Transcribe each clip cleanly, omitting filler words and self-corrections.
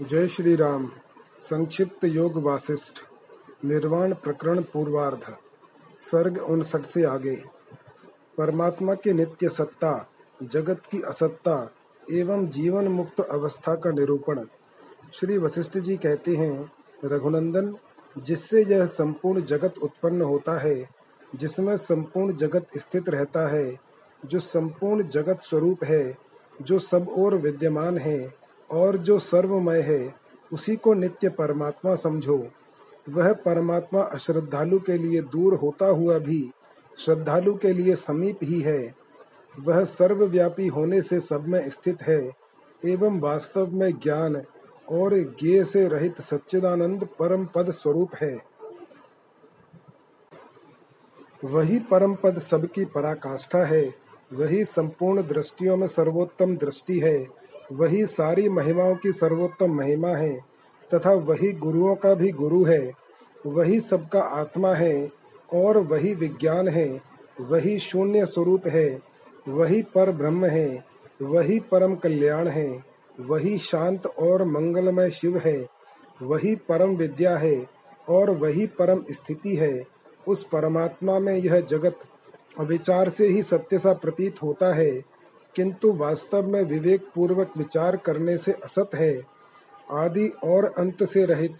जय श्री राम। संक्षिप्त योग वासिष्ठ निर्वाण प्रकरण पूर्वार्ध, सर्ग 59 से आगे। परमात्मा की नित्य सत्ता, जगत की असत्ता एवं जीवन मुक्त अवस्था का निरूपण। श्री वशिष्ठ जी कहते हैं, रघुनंदन, जिससे यह संपूर्ण जगत उत्पन्न होता है, जिसमें संपूर्ण जगत स्थित रहता है, जो संपूर्ण जगत स्वरूप है, जो सब ओर विद्यमान है और जो सर्वमय है, उसी को नित्य परमात्मा समझो। वह परमात्मा अश्रद्धालु के लिए दूर होता हुआ भी श्रद्धालु के लिए समीप ही है। वह सर्वव्यापी होने से सब में स्थित है एवं वास्तव में ज्ञान और ज्ञेय से रहित सच्चिदानंद परम पद स्वरूप है। वही परम पद सबकी पराकाष्ठा है, वही संपूर्ण दृष्टियों में सर्वोत्तम दृष्टि है, वही सारी महिमाओं की सर्वोत्तम महिमा है तथा वही गुरुओं का भी गुरु है, वही सबका आत्मा है और वही विज्ञान है, वही शून्य स्वरूप है, वही पर ब्रह्म है, वही परम कल्याण है, वही शांत और मंगलमय शिव है, वही परम विद्या है और वही परम स्थिति है। उस परमात्मा में यह जगत अविचार से ही सत्य सा प्रतीत होता है, किंतु वास्तव में विवेक पूर्वक विचार करने से असत है। आदि और अंत से रहित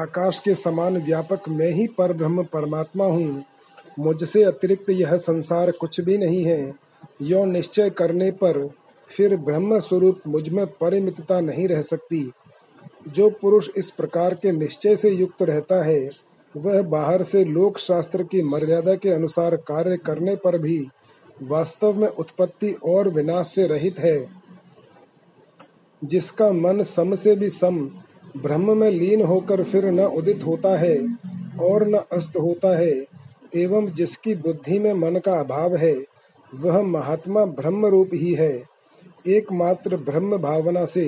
आकाश के समान व्यापक मैं ही परब्रह्म परमात्मा हूँ, मुझसे अतिरिक्त यह संसार कुछ भी नहीं है। यो निश्चय करने पर फिर ब्रह्म स्वरूप मुझ में परिमितता नहीं रह सकती। जो पुरुष इस प्रकार के निश्चय से युक्त रहता है, वह बाहर से लोक शास्त्र की मर्यादा के अनुसार कार्य करने पर भी वास्तव में उत्पत्ति और विनाश से रहित है। जिसका मन सम से भी सम ब्रह्म में लीन होकर फिर न उदित होता है और न अस्त होता है, एवं जिसकी बुद्धि में मन का अभाव है, वह महात्मा ब्रह्म रूप ही है। एकमात्र ब्रह्म भावना से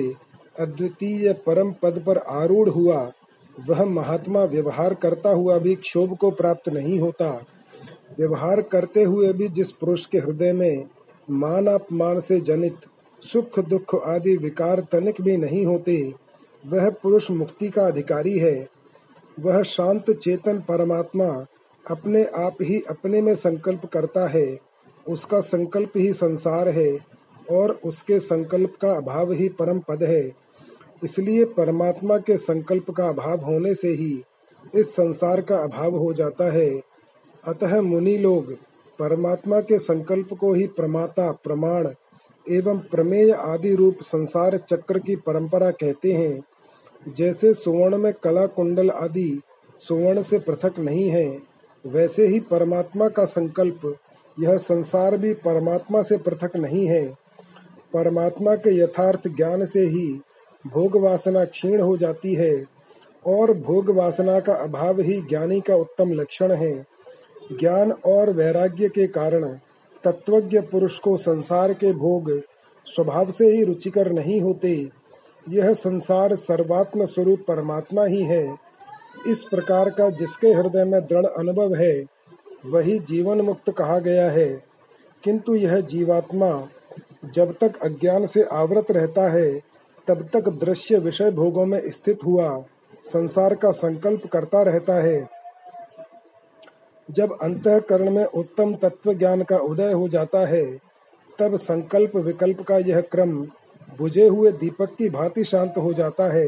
अद्वितीय परम पद पर आरूढ़ हुआ वह महात्मा व्यवहार करता हुआ भी क्षोभ को प्राप्त नहीं होता। व्यवहार करते हुए भी जिस पुरुष के हृदय में मान अपमान से जनित सुख दुख आदि विकार तनिक भी नहीं होते, वह पुरुष मुक्ति का अधिकारी है। वह शांत चेतन परमात्मा अपने आप ही अपने में संकल्प करता है। उसका संकल्प ही संसार है और उसके संकल्प का अभाव ही परम पद है। इसलिए परमात्मा के संकल्प का अभाव होने से ही इस संसार का अभाव हो जाता है। अतः मुनि लोग परमात्मा के संकल्प को ही प्रमाता, प्रमाण एवं प्रमेय आदि रूप संसार चक्र की परंपरा कहते हैं। जैसे सुवर्ण में कला कुंडल आदि सुवर्ण से पृथक नहीं है, वैसे ही परमात्मा का संकल्प यह संसार भी परमात्मा से पृथक नहीं है। परमात्मा के यथार्थ ज्ञान से ही भोग वासना क्षीण हो जाती है और भोग वासना का अभाव ही ज्ञानी का उत्तम लक्षण है। ज्ञान और वैराग्य के कारण तत्वज्ञ पुरुष को संसार के भोग स्वभाव से ही रुचिकर नहीं होते। यह संसार सर्वात्म स्वरूप परमात्मा ही है। इस प्रकार का जिसके हृदय में दृढ़ अनुभव है, वही जीवन मुक्त कहा गया है। किंतु यह जीवात्मा जब तक अज्ञान से आवृत रहता है, तब तक दृश्य विषय भोगों में स्थित हुआ संसार का संकल्प करता रहता है। जब अंतःकरण में उत्तम तत्व ज्ञान का उदय हो जाता है, तब संकल्प विकल्प का यह क्रम बुझे हुए दीपक की भांति शांत हो जाता है।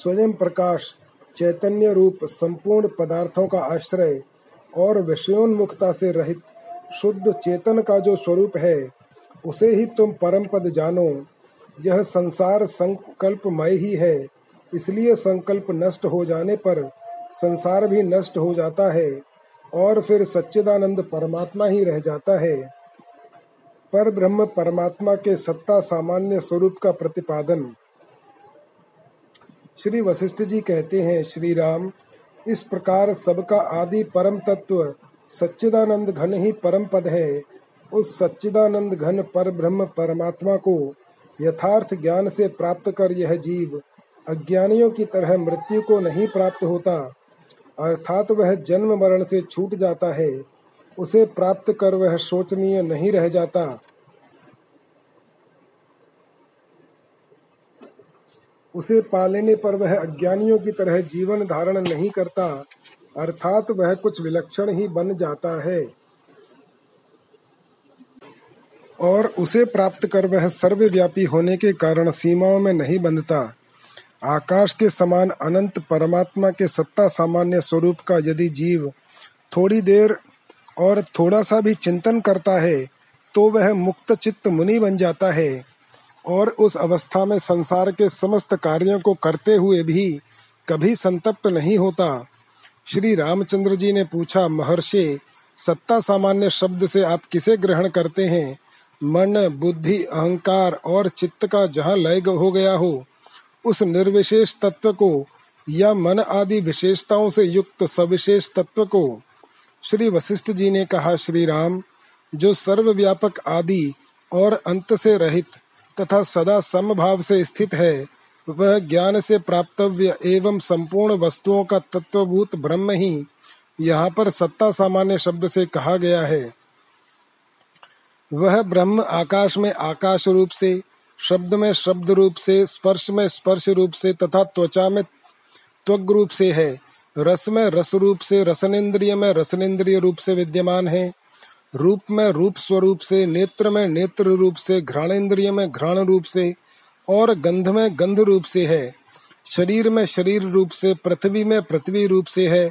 स्वयं प्रकाश चैतन्य रूप संपूर्ण पदार्थों का आश्रय और विषयोन्मुखता से रहित शुद्ध चेतन का जो स्वरूप है, उसे ही तुम परम पद जानो। यह संसार संकल्पमय ही है, इसलिए संकल्प नष्ट हो जाने पर संसार भी नष्ट हो जाता है और फिर सच्चिदानंद परमात्मा ही रह जाता है। पर ब्रह्म परमात्मा के सत्ता सामान्य स्वरूप का प्रतिपादन। श्री वशिष्ठ जी कहते हैं, श्री राम, इस प्रकार सबका आदि परम तत्व सच्चिदानंद घन ही परम पद है। उस सच्चिदानंद घन पर ब्रह्म परमात्मा को यथार्थ ज्ञान से प्राप्त कर यह जीव अज्ञानियों की तरह मृत्यु को नहीं प्राप्त होता, अर्थात वह जन्म मरण से छूट जाता है। उसे प्राप्त कर वह शोचनीय नहीं रह जाता। उसे पालने पर वह अज्ञानियों की तरह जीवन धारण नहीं करता, अर्थात वह कुछ विलक्षण ही बन जाता है और उसे प्राप्त कर वह सर्वव्यापी होने के कारण सीमाओं में नहीं बंधता। आकाश के समान अनंत परमात्मा के सत्ता सामान्य स्वरूप का यदि जीव थोड़ी देर और थोड़ा सा भी चिंतन करता है तो वह मुक्त चित्त मुनि बन जाता है और उस अवस्था में संसार के समस्त कार्यों को करते हुए भी कभी संतप्त नहीं होता। श्री रामचंद्र जी ने पूछा, महर्षि सत्ता सामान्य शब्द से आप किसे ग्रहण करते हैं? मन, बुद्धि, अहंकार और चित्त का जहाँ लय हो गया हो उस निर्विशेष तत्व को, या मन आदि विशेषताओं से युक्त सविशेष तत्व को? श्री वशिष्ठ जी ने कहा, श्री राम जो सर्वव्यापक आदि और अंत से रहित तथा सदा समभाव से स्थित है, वह ज्ञान से प्राप्तव्य एवं संपूर्ण वस्तुओं का तत्वभूत ब्रह्म ही यहाँ पर सत्ता सामान्य शब्द से कहा गया है। वह ब्रह्म आकाश में आकाश रूप से, शब्द में शब्द रूप से, स्पर्श में स्पर्श रूप से तथा त्वचा में त्वग रूप से है, रस में रस रूप से, रसनेन्द्रिय में रसनेन्द्रिय रूप से विद्यमान है, रूप में रूप स्वरूप से, नेत्र में नेत्र रूप से, घ्राणेन्द्रिय में घ्राण रूप से और गंध में गंध रूप से है, शरीर में शरीर रूप से, पृथ्वी में पृथ्वी रूप से है,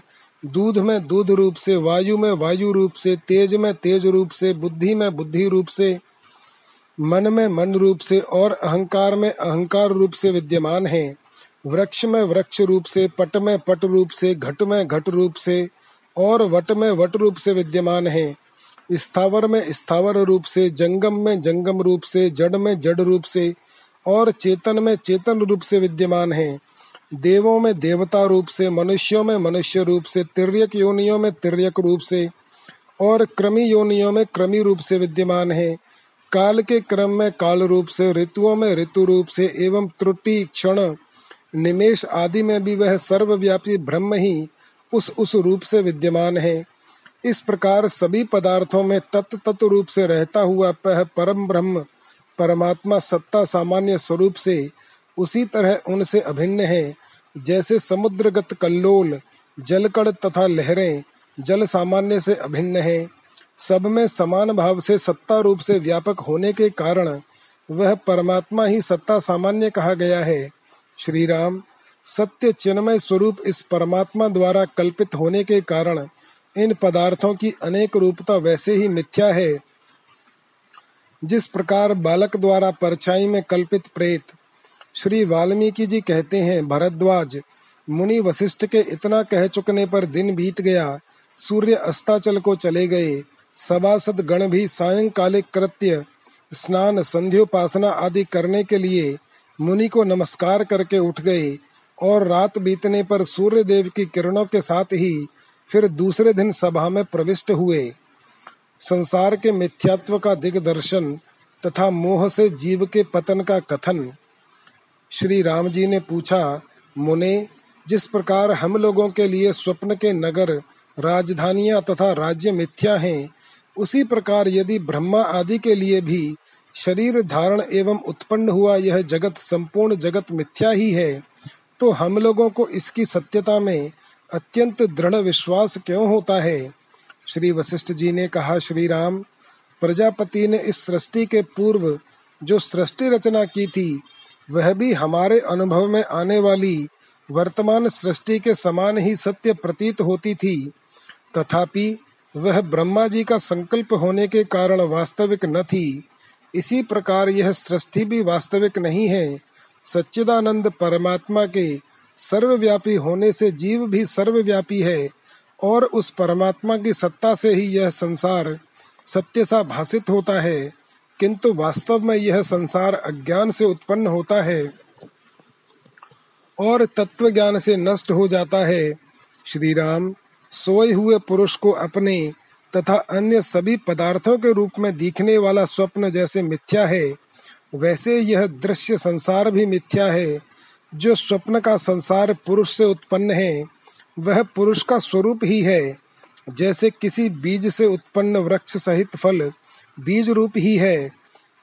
दूध में दूध रूप से, वायु में वायु रूप से, तेज में तेज रूप से, बुद्धि में बुद्धि रूप से, मन में मन रूप से और अहंकार में अहंकार रूप से विद्यमान है, वृक्ष में वृक्ष रूप से, पट में पट रूप से, घट में घट रूप से और वट में वट रूप से विद्यमान है, स्थावर में स्थावर रूप से, जंगम में जंगम रूप से, जड़ में जड़ रूप से और चेतन में चेतन रूप से विद्यमान है, देवों में देवता रूप से, मनुष्यों में मनुष्य रूप से, तिर्यक योनियों में तिर्यक रूप से और क्रमी योनियों में क्रमी रूप से विद्यमान है, काल के क्रम में काल रूप से, ऋतुओं में ऋतु रूप से एवं त्रुटि, क्षण, निमेष आदि में भी वह सर्वव्यापी ब्रह्म ही उस रूप से विद्यमान है। इस प्रकार सभी पदार्थों में तत् तत् रूप से रहता हुआ परम ब्रह्म परमात्मा सत्ता सामान्य स्वरूप से उसी तरह उनसे अभिन्न है जैसे समुद्रगत कल्लोल, जलकण तथा लहरें जल सामान्य से अभिन्न है। सब में समान भाव से सत्ता रूप से व्यापक होने के कारण वह परमात्मा ही सत्ता सामान्य कहा गया है। श्री राम सत्य चिन्मय स्वरूप इस परमात्मा द्वारा कल्पित होने के कारण इन पदार्थों की अनेक रूपता वैसे ही मिथ्या है, जिस प्रकार बालक द्वारा परछाई में कल्पित प्रेत। श्री वाल्मीकि जी कहते हैं, भरद्वाज मुनि वशिष्ठ के इतना कह चुकने पर दिन बीत गया, सूर्य अस्ताचल को चले गए, सभासद गण भी सायंकालिक कृत्य, स्नान, संध्योपासना आदि करने के लिए मुनि को नमस्कार करके उठ गए और रात बीतने पर सूर्य देव की किरणों के साथ ही फिर दूसरे दिन सभा में प्रविष्ट हुए। संसार के मिथ्यात्व का दिग्दर्शन तथा मोह से जीव के पतन का कथन। श्री राम जी ने पूछा, मुने जिस प्रकार हम लोगों के लिए स्वप्न के नगर, राजधानियां तथा राज्य मिथ्या हैं, उसी प्रकार यदि ब्रह्मा आदि के लिए भी शरीर धारण एवं उत्पन्न हुआ यह जगत, संपूर्ण जगत मिथ्या ही है, तो हम लोगों को इसकी सत्यता में अत्यंत दृढ़ विश्वास क्यों होता है? श्री वशिष्ठ जी ने कहा, श्री राम प्रजापति ने इस सृष्टि के पूर्व जो सृष्टि रचना की थी वह भी हमारे अनुभव में आने वाली वर्तमान सृष्टि के समान ही सत्य प्रतीत होती थी, तथापि वह ब्रह्मा जी का संकल्प होने के कारण वास्तविक न थी। इसी प्रकार यह सृष्टि भी वास्तविक नहीं है। सच्चिदानंद परमात्मा के सर्वव्यापी होने से जीव भी सर्वव्यापी है और उस परमात्मा की सत्ता से ही यह संसार सत्य सा भासित होता है, किंतु वास्तव में यह संसार अज्ञान से उत्पन्न होता है और तत्व ज्ञान से नष्ट हो जाता है। श्री राम सोए हुए पुरुष को अपने तथा अन्य सभी पदार्थों के रूप में दिखने वाला स्वप्न जैसे मिथ्या है, वैसे यह दृश्य संसार भी मिथ्या है। जो स्वप्न का संसार पुरुष से उत्पन्न है वह पुरुष का स्वरूप ही है, जैसे किसी बीज से उत्पन्न वृक्ष सहित फल बीज रूप ही है।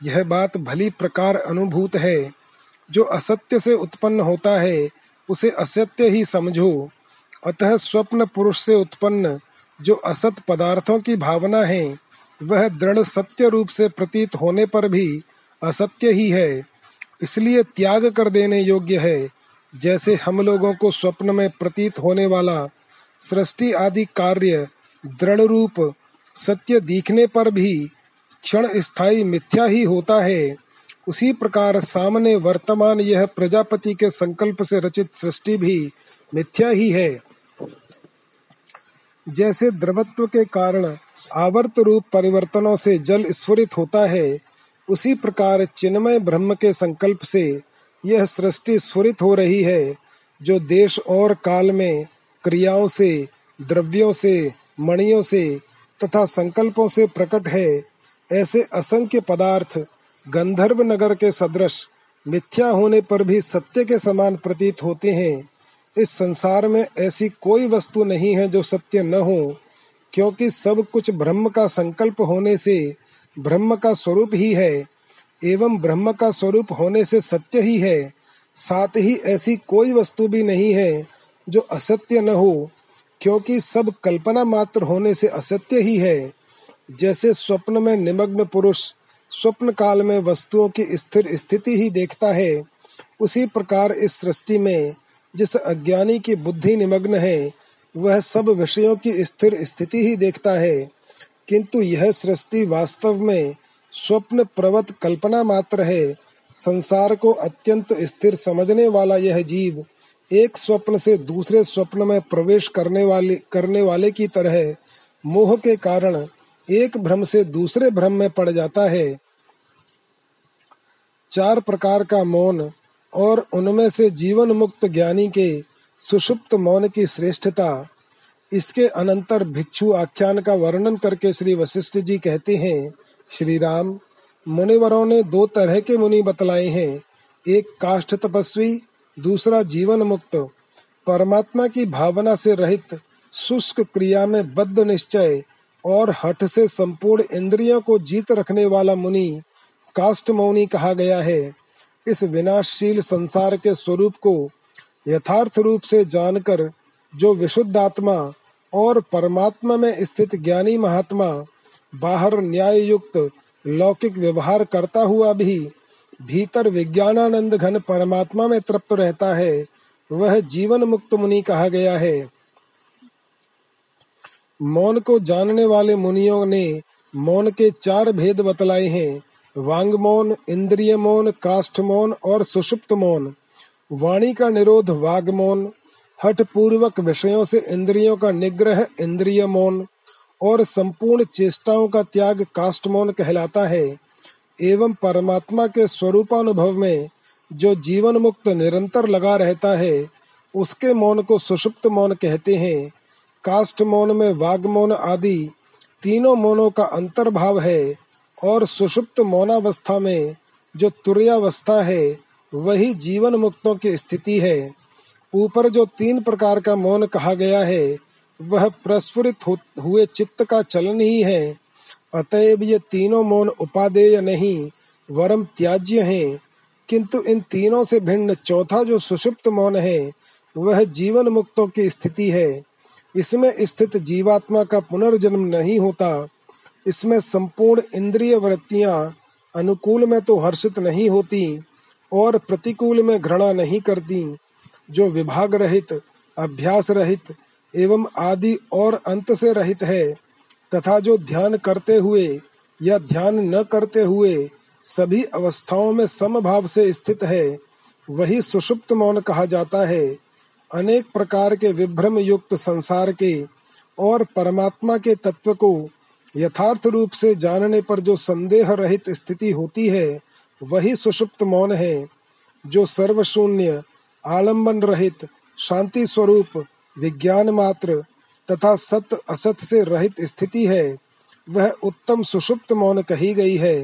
यह बात भली प्रकार अनुभूत है। जो असत्य से उत्पन्न होता है उसे असत्य ही समझो। अतः स्वप्न पुरुष से उत्पन्न जो असत पदार्थों की भावना है वह दृढ़ सत्य रूप से प्रतीत होने पर भी असत्य ही है, इसलिए त्याग कर देने योग्य है। जैसे हम लोगों को स्वप्न में प्रतीत होने वाला सृष्टि आदि कार्य दृढ़ रूप सत्य दिखने पर भी क्षण स्थायी मिथ्या ही होता है, उसी प्रकार सामने वर्तमान यह प्रजापति के संकल्प से रचित सृष्टि भी मिथ्या ही है। जैसे द्रवत्व के कारण आवर्त रूप परिवर्तनों से जल स्फुरित होता है, उसी प्रकार चिन्मय ब्रह्म के संकल्प से यह सृष्टि स्फुरित हो रही है, जो देश और काल में क्रियाओं से, द्रव्यों से, मणियों से तथा संकल्पों से प्रकट है। ऐसे असंख्य पदार्थ गंधर्व नगर के सदृश मिथ्या होने पर भी सत्य के समान प्रतीत होते हैं। इस संसार में ऐसी कोई वस्तु नहीं है जो सत्य न हो, क्योंकि सब कुछ ब्रह्म का संकल्प होने से ब्रह्म का स्वरूप ही है, एवं ब्रह्म का स्वरूप होने से सत्य ही है। साथ ही ऐसी कोई वस्तु भी नहीं है जो असत्य न हो, क्योंकि सब कल्पना मात्र होने से असत्य ही है। जैसे स्वप्न में निमग्न पुरुष स्वप्न काल में वस्तुओं की स्थिर स्थिति ही देखता है, उसी प्रकार इस सृष्टि में जिस अज्ञानी की बुद्धि निमग्न है वह सब विषयों की स्थिर स्थिति ही देखता है, किंतु यह सृष्टि वास्तव में स्वप्न प्रवत कल्पना मात्र है। संसार को अत्यंत स्थिर समझने वाला यह जीव एक स्वप्न से दूसरे स्वप्न में प्रवेश करने वाले की तरह मोह के कारण एक भ्रम से दूसरे भ्रम में पड़ जाता है। 4 प्रकार का मौन और उनमें से जीवन मुक्त ज्ञानी के सुषुप्त मौन की श्रेष्ठता। इसके अनंतर भिक्षु आख्यान का वर्णन करके श्री वशिष्ठ जी कहते हैं, श्री राम, मुनिवरों ने 2 तरह के मुनि बतलाए हैं, एक काष्ठ तपस्वी, दूसरा जीवन मुक्त। परमात्मा की भावना से रहित शुष्क क्रिया में बद्ध निश्चय और हठ से संपूर्ण इंद्रियों को जीत रखने वाला मुनि काष्ठ मौनी कहा गया है। इस विनाशशील संसार के स्वरूप को यथार्थ रूप से जानकर जो विशुद्ध आत्मा और परमात्मा में स्थित ज्ञानी महात्मा बाहर न्याय युक्त लौकिक व्यवहार करता हुआ भी भीतर विज्ञानानंद घन परमात्मा में तृप्त रहता है, वह जीवन मुक्त मुनि कहा गया है। मौन को जानने वाले मुनियों ने मौन के 4 भेद बतलाए हैं, वांग मौन, इंद्रिय मौन, काष्ठ मौन और सुषुप्त मौन। वाणी का निरोध वाग मौन, हठ पूर्वक विषयों से इंद्रियों का निग्रह इंद्रिय मौन और संपूर्ण चेष्टाओं का त्याग काष्ठ मौन कहलाता है। एवं परमात्मा के स्वरूपानुभव में जो जीवन मुक्त निरंतर लगा रहता है उसके मौन को सुषुप्त मौन कहते हैं। काष्ठ मौन में वाग मौन आदि तीनों मौनों का अंतर्भाव है और सुषुप्त मौनावस्था में जो तुर्यावस्था है वही जीवन मुक्तों की स्थिति है। ऊपर जो 3 प्रकार का मौन कहा गया है वह प्रस्फुरित हुए चित्त का चलन ही है। अतएव ये तीनों मौन उपादेय नहीं वरम त्याज्य हैं, किंतु इन तीनों से भिन्न चौथा जो सुषुप्त मौन है वह जीवन मुक्तों की स्थिति है। इसमें स्थित जीवात्मा का पुनर्जन्म नहीं होता, इसमें संपूर्ण इंद्रिय वृत्तियां अनुकूल में तो हर्षित नहीं होती और प्रतिकूल में घृणा नहीं करती। जो विभाग रहित, अभ्यास रहित एवं आदि और अंत से रहित है तथा जो ध्यान करते हुए या ध्यान न करते हुए सभी अवस्थाओं में समभाव से स्थित है, वही सुषुप्त मौन कहा जाता है। अनेक प्रकार के विभ्रम युक्त संसार के और परमात्मा के तत्व को यथार्थ रूप से जानने पर जो संदेह रहित स्थिति होती है वही सुषुप्त मौन है। जो सर्वशून्य, आलंबन रहित, शांति स्वरूप, विज्ञान मात्र तथा सत असत से रहित स्थिति है वह उत्तम सुषुप्त मौन कही गई है।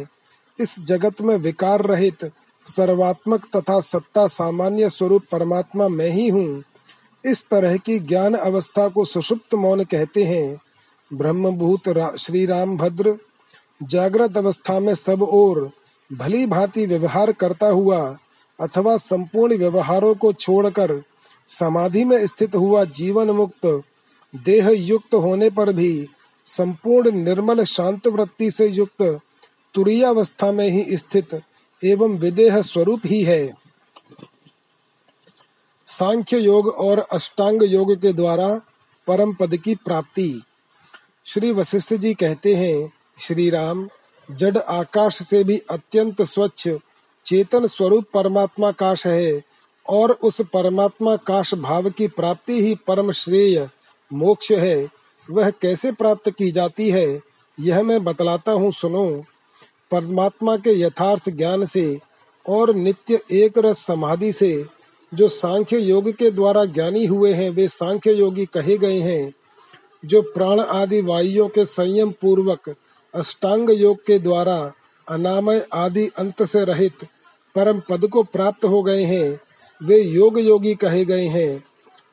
इस जगत में विकार रहित सर्वात्मक तथा सत्ता सामान्य स्वरूप परमात्मा मैं ही हूँ, इस तरह की ज्ञान अवस्था को सुषुप्त मौन कहते हैं। ब्रह्मभूत श्री राम भद्र जागृत अवस्था में सब और भली भांति व्यवहार करता हुआ अथवा संपूर्ण व्यवहारों को छोड़कर समाधि में स्थित हुआ जीवन मुक्त देह युक्त होने पर भी संपूर्ण निर्मल शांत वृत्ति से युक्त तुरीयावस्था में ही स्थित एवं विदेह स्वरूप ही है। सांख्य योग और अष्टांग योग के द्वारा परम पद की प्राप्ति। श्री वशिष्ठ जी कहते हैं, श्री राम जड़ आकाश से भी अत्यंत स्वच्छ चेतन स्वरूप परमात्मा काश है और उस परमात्मा काश भाव की प्राप्ति ही परम श्रेय मोक्ष है। वह कैसे प्राप्त की जाती है यह मैं बतलाता हूँ, सुनो। परमात्मा के यथार्थ ज्ञान से और नित्य एक रस समाधि से जो सांख्य योग के द्वारा ज्ञानी हुए हैं वे सांख्य योगी कहे गए हैं। जो प्राण आदि वायुओं के संयम पूर्वक अष्टांग योग के द्वारा अनामय आदि अंत से रहित परम पद को प्राप्त हो गए हैं वे योग योगी कहे गए हैं।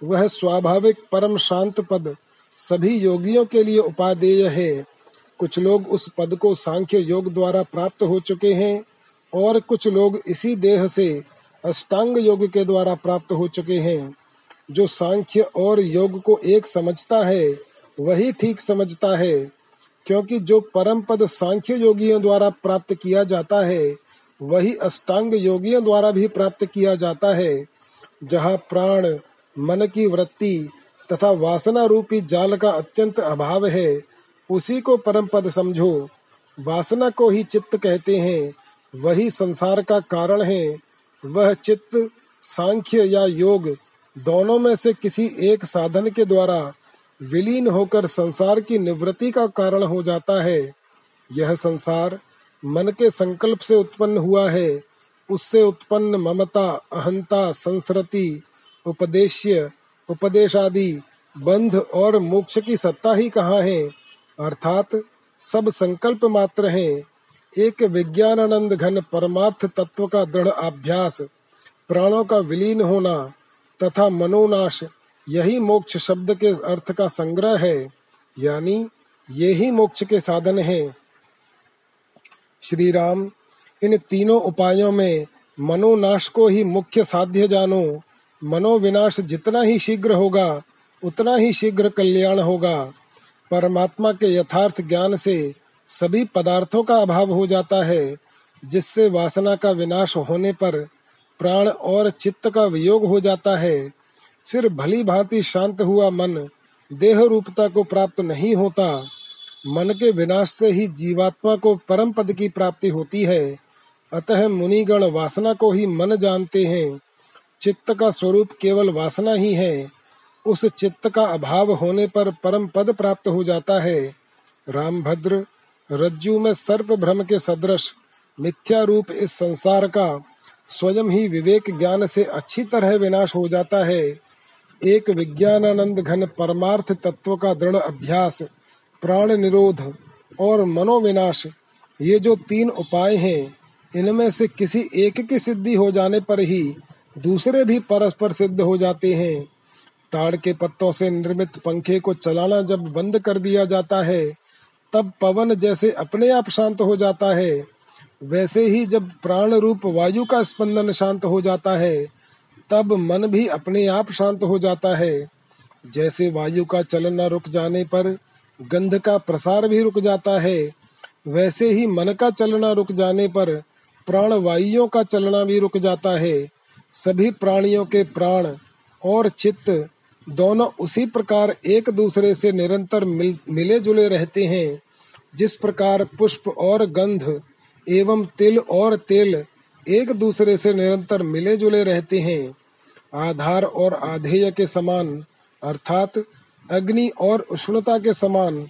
वह स्वाभाविक परम शांत पद सभी योगियों के लिए उपादेय है। कुछ लोग उस पद को सांख्य योग द्वारा प्राप्त हो चुके हैं और कुछ लोग इसी देह से अष्टांग योग के द्वारा प्राप्त हो चुके हैं। जो सांख्य और योग को एक समझता है वही ठीक समझता है, क्योंकि जो परम पद सांख्य योगियों द्वारा प्राप्त किया जाता है वही अष्टांग योगियों द्वारा भी प्राप्त किया जाता है। जहाँ प्राण मन की वृत्ति तथा वासना रूपी जाल का अत्यंत अभाव है उसी को परम पद समझो। वासना को ही चित्त कहते हैं, वही संसार का कारण है। वह चित्त सांख्य या योग दोनों में से किसी एक साधन के द्वारा विलीन होकर संसार की निवृत्ति का कारण हो जाता है। यह संसार मन के संकल्प से उत्पन्न हुआ है, उससे उत्पन्न ममता, अहंता, संसृति, उपदेश्य, उपदेश आदि बंध और मोक्ष की सत्ता ही कहाँ है, अर्थात सब संकल्प मात्र हैं। एक विज्ञानानंद घन परमार्थ तत्व का दृढ़ अभ्यास, प्राणों का विलीन होना तथा मनोनाश यही मोक्ष शब्द के अर्थ का संग्रह है, यानी यही मोक्ष के साधन हैं। श्री राम इन तीनों उपायों में मनोनाश को ही मुख्य साध्य जानो। मनोविनाश जितना ही शीघ्र होगा उतना ही शीघ्र कल्याण होगा। परमात्मा के यथार्थ ज्ञान से सभी पदार्थों का अभाव हो जाता है, जिससे वासना का विनाश होने पर प्राण और चित्त का वियोग हो जाता है। फिर भली भांति शांत हुआ मन देह रूपता को प्राप्त नहीं होता। मन के विनाश से ही जीवात्मा को परम पद की प्राप्ति होती है। अतः मुनिगण वासना को ही मन जानते हैं। चित्त का स्वरूप केवल वासना ही है। उस चित्त का अभाव होने पर परम पद प्राप्त हो जाता है। रामभद्र रज्जू में सर्प भ्रम के सदृश मिथ्या रूप इस संसार का स्वयं ही विवेक ज्ञान से अच्छी तरह विनाश हो जाता है। एक विज्ञानानंद घन परमार्थ तत्व का दृढ़ अभ्यास, प्राण निरोध और मनोविनाश ये जो तीन उपाय हैं इनमें से किसी एक की सिद्धि हो जाने पर ही दूसरे भी परस्पर सिद्ध हो जाते हैं। ताड़ के पत्तों से निर्मित पंखे को चलाना जब बंद कर दिया जाता है तब पवन जैसे अपने आप शांत हो जाता है, वैसे ही जब प्राण रूप वायु का स्पंदन शांत हो जाता है तब मन भी अपने आप शांत हो जाता है। जैसे वायु का चलना रुक जाने पर गंध का प्रसार भी रुक जाता है, वैसे ही मन का चलना रुक जाने पर प्राण वायुओं का चलना भी रुक जाता है। सभी प्राणियों के प्राण और चित्त दोनों उसी प्रकार एक दूसरे से निरंतर मिले जुले रहते हैं। जिस प्रकार पुष्प और गंध एवं तिल और तेल एक दूसरे से निरंतर मिले जुले रहते हैं, आधार और आधेय के समान अर्थात अग्नि और उष्णता के समान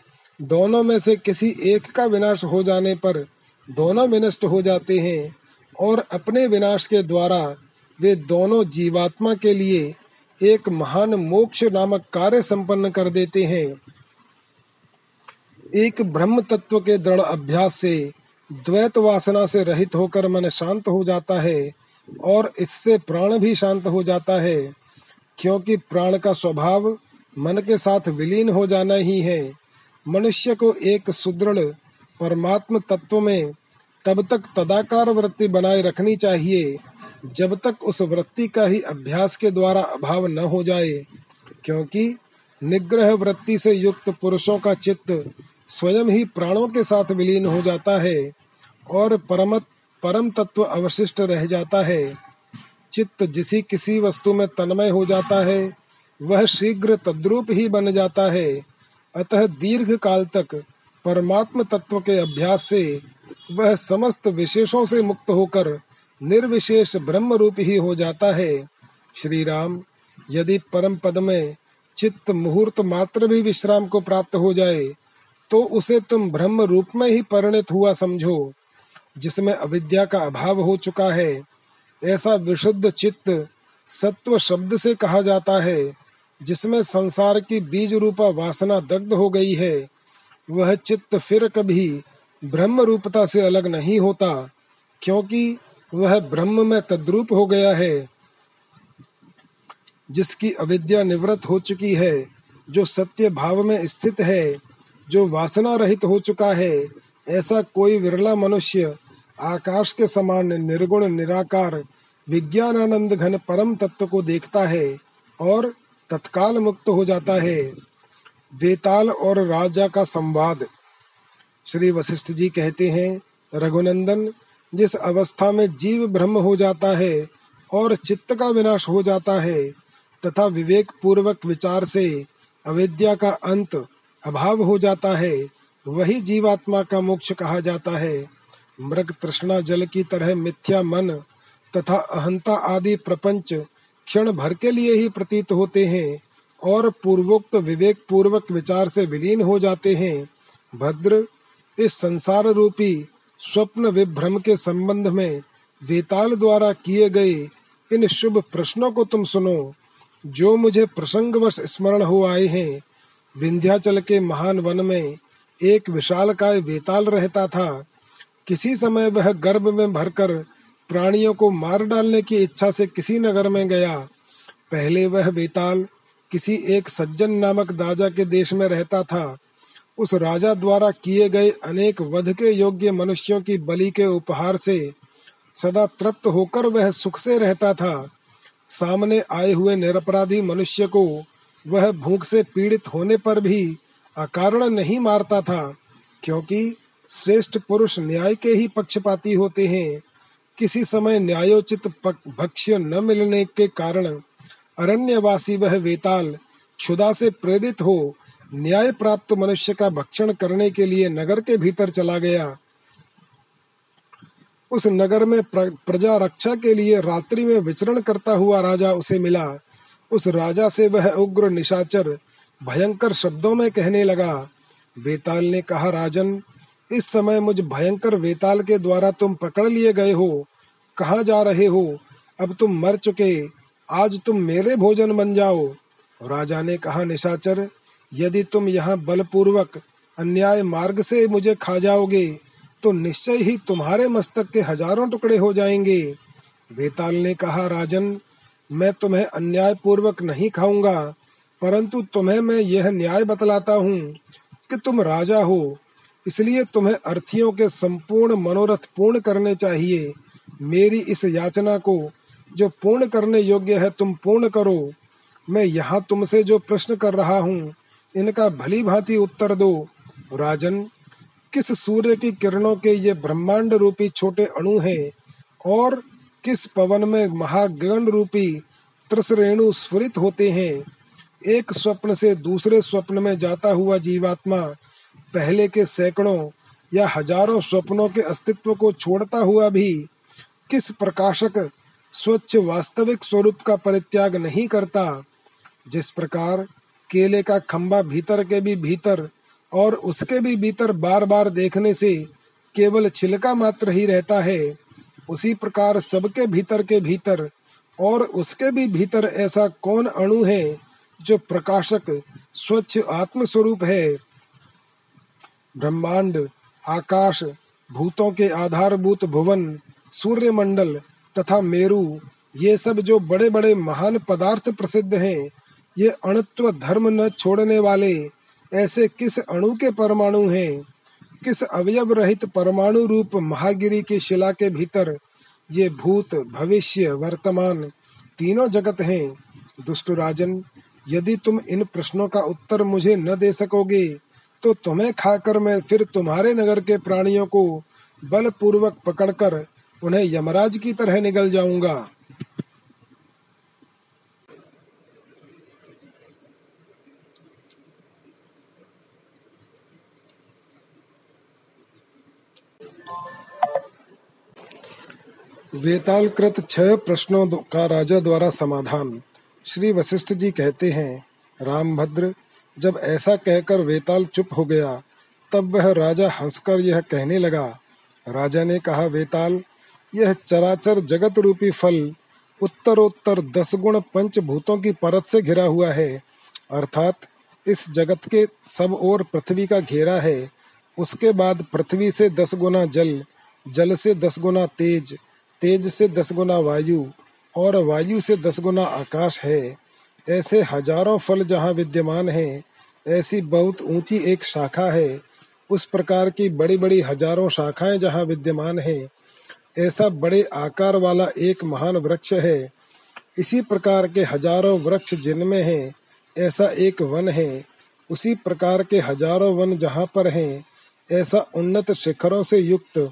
दोनों में से किसी एक का विनाश हो जाने पर दोनों विनष्ट हो जाते हैं और अपने विनाश के द्वारा वे दोनों जीवात्मा के लिए एक महान मोक्ष नामक कार्य संपन्न कर देते हैं। एक ब्रह्म तत्व के दृढ़ अभ्यास से द्वैत वासना से रहित होकर मन शांत हो जाता है और इससे प्राण भी शांत हो जाता है, क्योंकि प्राण का स्वभाव मन के साथ विलीन हो जाना ही है। मनुष्य को एक सुदृढ़ परमात्म तत्व में तब तक तदाकार वृत्ति बनाए रखनी चाहिए जब तक उस वृत्ति का ही अभ्यास के द्वारा अभाव न हो जाए, क्योंकि निग्रह वृत्ति से युक्त पुरुषों का चित्त स्वयं ही प्राणों के साथ विलीन हो जाता है और परम तत्व अवशिष्ट रह जाता है। चित्त जिसी किसी वस्तु में तन्मय हो जाता है वह शीघ्र तद्रूप ही बन जाता है। अतः दीर्घ काल तक परमात्म तत्व के अभ्यास से वह समस्त विशेषों से मुक्त होकर निर्विशेष ब्रह्म रूप ही हो जाता है। श्री राम, यदि परम पद में चित्त मुहूर्त मात्र भी विश्राम को प्राप्त हो जाए तो उसे तुम ब्रह्म रूप में ही परिणत हुआ समझो, जिसमें अविद्या का अभाव हो चुका है। ऐसा विशुद्ध चित्त सत्व शब्द से कहा जाता है, जिसमें संसार की बीज रूपा वासना दग्ध हो गई है। वह चित्त फिर कभी ब्रह्म रूपता से अलग नहीं होता, क्योंकि वह ब्रह्म में तद्रूप हो गया है। जिसकी अविद्या निवृत्त हो चुकी है, जो सत्य भाव में स्थित है, जो वासना रहित हो चुका है, ऐसा कोई विरला मनुष्य आकाश के समान निर्गुण निराकार विज्ञानानंद घन परम तत्व को देखता है और तत्काल मुक्त हो जाता है। वेताल और राजा का संवाद। श्री वशिष्ठ जी कहते हैं, रघुनंदन, जिस अवस्था में जीव ब्रह्म हो जाता है और चित्त का विनाश हो जाता है तथा विवेक पूर्वक विचार से अविद्या का अंत अभाव हो जाता है, वही जीवात्मा का मोक्ष कहा जाता है। मृग तृष्णा जल की तरह मिथ्या मन तथा अहंता आदि प्रपंच क्षण भर के लिए ही प्रतीत होते हैं और पूर्वोक्त विवेक पूर्वक विचार से विलीन हो जाते हैं। भद्र, इस संसार रूपी स्वप्न विभ्रम के संबंध में वेताल द्वारा किए गए इन शुभ प्रश्नों को तुम सुनो, जो मुझे प्रसंगवश स्मरण हो आए हैं। विंध्याचल के महान वन में एक विशालकाय वेताल रहता था। किसी समय वह गर्भ में भरकर प्राणियों को मार डालने की इच्छा से किसी नगर में गया। पहले वह बेताल किसी एक सज्जन नामक राजा के देश में रहता था। उस राजा द्वारा किए गए अनेक वध के योग्य मनुष्यों की बलि के उपहार से सदा तृप्त होकर वह सुख से रहता था। सामने आए हुए निरपराधी मनुष्य को वह भूख से पीड़ित होने पर भी अकारण नहीं मारता था, क्योंकि श्रेष्ठ पुरुष न्याय के ही पक्षपाती होते हैं। किसी समय न्यायोचित भक्ष्य न मिलने के कारण अरण्यवासी वह वेताल क्षुधा से प्रेरित हो न्याय प्राप्त मनुष्य का भक्षण करने के लिए नगर के भीतर चला गया। उस नगर में प्रजा रक्षा के लिए रात्रि में विचरण करता हुआ राजा उसे मिला। उस राजा से वह उग्र निशाचर भयंकर शब्दों में कहने लगा। वेताल ने कहा, राजन, इस समय मुझ भयंकर वेताल के द्वारा तुम पकड़ लिए गए हो। कहाँ जा रहे हो? अब तुम मर चुके, आज तुम मेरे भोजन बन जाओ। राजा ने कहा, निशाचर, यदि तुम यहाँ बलपूर्वक अन्याय मार्ग से मुझे खा जाओगे तो निश्चय ही तुम्हारे मस्तक के हजारों टुकड़े हो जाएंगे। वेताल ने कहा, राजन, मैं तुम्हें अन्याय पूर्वक नहीं खाऊंगा, परंतु तुम्हें मैं यह न्याय बतलाता हूँ कि तुम राजा हो, इसलिए तुम्हें अर्थियों के संपूर्ण मनोरथ पूर्ण करने चाहिए। मेरी इस याचना को जो पूर्ण करने योग्य है तुम पूर्ण करो। मैं यहाँ तुमसे जो प्रश्न कर रहा हूँ इनका भली भांति उत्तर दो। राजन, किस सूर्य की किरणों के ये ब्रह्मांड रूपी छोटे अणु हैं और किस पवन में महागगन रूपी त्रिशरेणु स्फुरित होते हैं? एक स्वप्न से दूसरे स्वप्न में जाता हुआ जीवात्मा पहले के सैकड़ों या हजारों स्वप्नों के अस्तित्व को छोड़ता हुआ भी किस प्रकाशक स्वच्छ वास्तविक स्वरूप का परित्याग नहीं करता? जिस प्रकार केले का खंभा भीतर के भी भीतर और उसके भी भीतर बार बार देखने से केवल छिलका मात्र ही रहता है, उसी प्रकार सबके भीतर के भीतर और उसके भी भीतर ऐसा कौन अणु है जो प्रकाशक स्वच्छ आत्म स्वरूप है? ब्रह्मांड, आकाश, भूतों के आधारभूत भुवन, सूर्यमंडल तथा मेरु, ये सब जो बड़े बड़े महान पदार्थ प्रसिद्ध हैं, ये अणुत्व धर्म न छोड़ने वाले ऐसे किस अणु के परमाणु हैं? किस अवयव रहित परमाणु रूप महागिरी की शिला के भीतर ये भूत भविष्य वर्तमान तीनों जगत हैं। दुष्टुराजन, यदि तुम इन प्रश्नों का उत्तर मुझे न दे सकोगे तो तुम्हें खाकर मैं फिर तुम्हारे नगर के प्राणियों को बलपूर्वक पकड़कर उन्हें यमराज की तरह निगल जाऊंगा। वेतालकृत 6 प्रश्नों का राजा द्वारा समाधान। श्री वशिष्ठ जी कहते हैं, रामभद्र, जब ऐसा कहकर वेताल चुप हो गया तब वह राजा हंसकर यह कहने लगा। राजा ने कहा, वेताल, यह चराचर जगत रूपी फल उत्तरोत्तर 10 गुण पंचभूतों की परत से घिरा हुआ है, अर्थात इस जगत के सब ओर पृथ्वी का घेरा है। उसके बाद पृथ्वी से 10 गुना जल, जल से 10 गुना तेज, तेज से 10 गुना वायु और वायु से 10 गुना आकाश है। ऐसे हजारों फल जहाँ विद्यमान हैं, ऐसी बहुत ऊंची एक शाखा है। उस प्रकार की बड़ी बड़ी हजारों शाखाएं जहाँ विद्यमान हैं, ऐसा बड़े आकार वाला एक महान वृक्ष है। इसी प्रकार के हजारों वृक्ष जिनमें हैं, ऐसा एक वन है। उसी प्रकार के हजारों वन जहाँ पर हैं, ऐसा उन्नत शिखरों से युक्त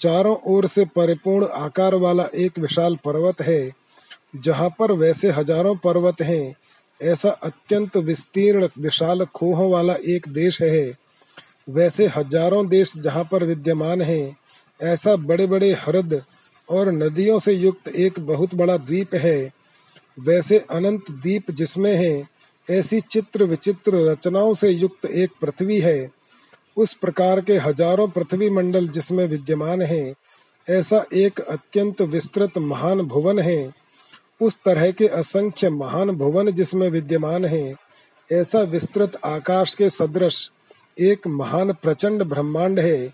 चारों ओर से परिपूर्ण आकार वाला एक विशाल पर्वत है। जहाँ पर वैसे हजारों पर्वत हैं, ऐसा अत्यंत विस्तीर्ण विशाल खोहों वाला एक देश है। वैसे हजारों देश जहाँ पर विद्यमान हैं, ऐसा बड़े बड़े हृद और नदियों से युक्त एक बहुत बड़ा द्वीप है। वैसे अनंत द्वीप जिसमें हैं, ऐसी चित्र विचित्र रचनाओं से युक्त एक पृथ्वी है। उस प्रकार के हजारों पृथ्वी मंडल जिसमें विद्यमान हैं, ऐसा एक अत्यंत विस्तृत महान भुवन है। उस तरह के असंख्य महान भुवन जिसमें विद्यमान हैं, ऐसा विस्तृत आकाश के सदृश एक महान प्रचंड ब्रह्मांड है।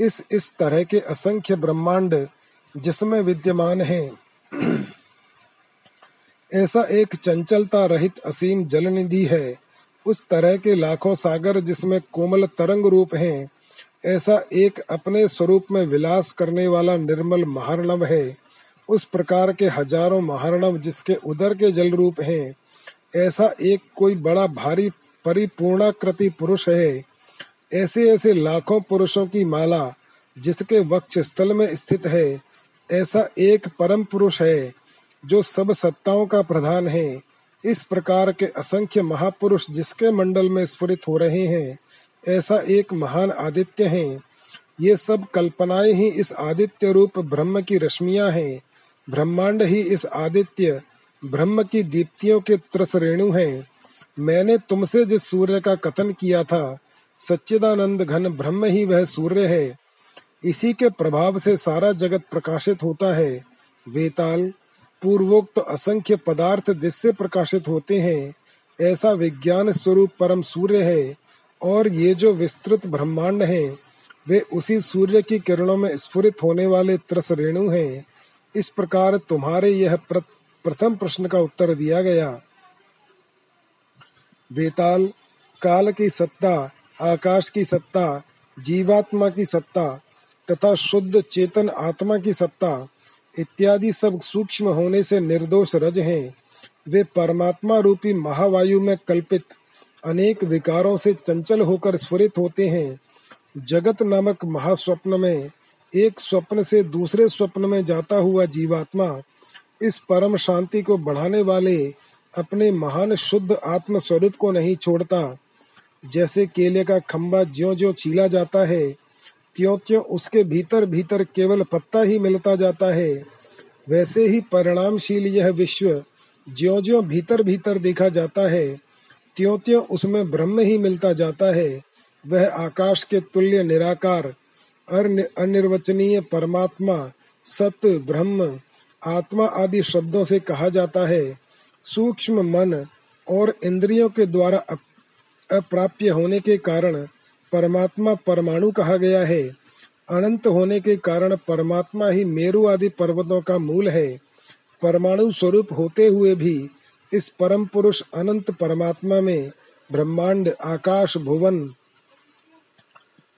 इस तरह के असंख्य ब्रह्मांड जिसमें विद्यमान हैं, ऐसा एक चंचलता रहित असीम जलनिधि है। उस तरह के लाखों सागर जिसमें कोमल तरंग रूप हैं, ऐसा एक अपने स्वरूप में विलास करने वाला निर्मल महारणव है। उस प्रकार के हजारों महारणव जिसके उदर के जल रूप हैं, ऐसा एक कोई बड़ा भारी परिपूर्णाकृति पुरुष है। ऐसे ऐसे लाखों पुरुषों की माला जिसके वक्ष स्थल में स्थित है, ऐसा एक परम पुरुष है जो सब सत्ताओं का प्रधान है। इस प्रकार के असंख्य महापुरुष जिसके मंडल में स्फुरित हो रहे हैं, ऐसा एक महान आदित्य है। ये सब कल्पनाएं ही इस आदित्य रूप ब्रह्म की रश्मियां हैं। ब्रह्मांड ही इस आदित्य ब्रह्म की दीप्तियों के त्रस रेणु हैं। मैंने तुमसे जिस सूर्य का कथन किया था, सच्चिदानंद घन ब्रह्म ही वह सूर्य है। इसी के प्रभाव से सारा जगत प्रकाशित होता है। वेताल, पूर्वोक्त असंख्य पदार्थ जिससे प्रकाशित होते हैं, ऐसा विज्ञान स्वरूप परम सूर्य है। और ये जो विस्तृत ब्रह्मांड है, वे उसी सूर्य की किरणों में स्फुरित होने वाले त्रस रेणु हैं। इस प्रकार तुम्हारे यह प्रथम प्रश्न का उत्तर दिया गया। बेताल, काल की सत्ता, आकाश की सत्ता, जीवात्मा की सत्ता तथा शुद्ध चेतन आत्मा की सत्ता इत्यादि सब सूक्ष्म होने से निर्दोष रज हैं। वे परमात्मा रूपी महावायु में कल्पित अनेक विकारों से चंचल होकर स्फुरित होते हैं। जगत नामक महास्वप्न में एक स्वप्न से दूसरे स्वप्न में जाता हुआ जीवात्मा इस परम शांति को बढ़ाने वाले अपने महान शुद्ध आत्म स्वरूप को नहीं छोड़ता। जैसे केले का खम्बा ज्यों-ज्यों छीला जाता है, त्यों-त्यों उसके भीतर भीतर केवल पत्ता ही मिलता जाता है, वैसे ही परिणामशील यह विश्व ज्यों-ज्यों भीतर भीतर देखा जाता है, त्यों-त्यों उसमें ब्रह्म ही मिलता जाता है। वह आकाश के तुल्य निराकार अनिर्वचनीय परमात्मा सत ब्रह्म आत्मा आदि शब्दों से कहा जाता है। सूक्ष्म मन और इंद्रियों के द्वारा अप्राप्य होने के कारण परमात्मा परमाणु कहा गया है। अनंत होने के कारण परमात्मा ही मेरु आदि पर्वतों का मूल है। परमाणु स्वरूप होते हुए भी इस परम पुरुष अनंत परमात्मा में ब्रह्मांड, आकाश, भुवन,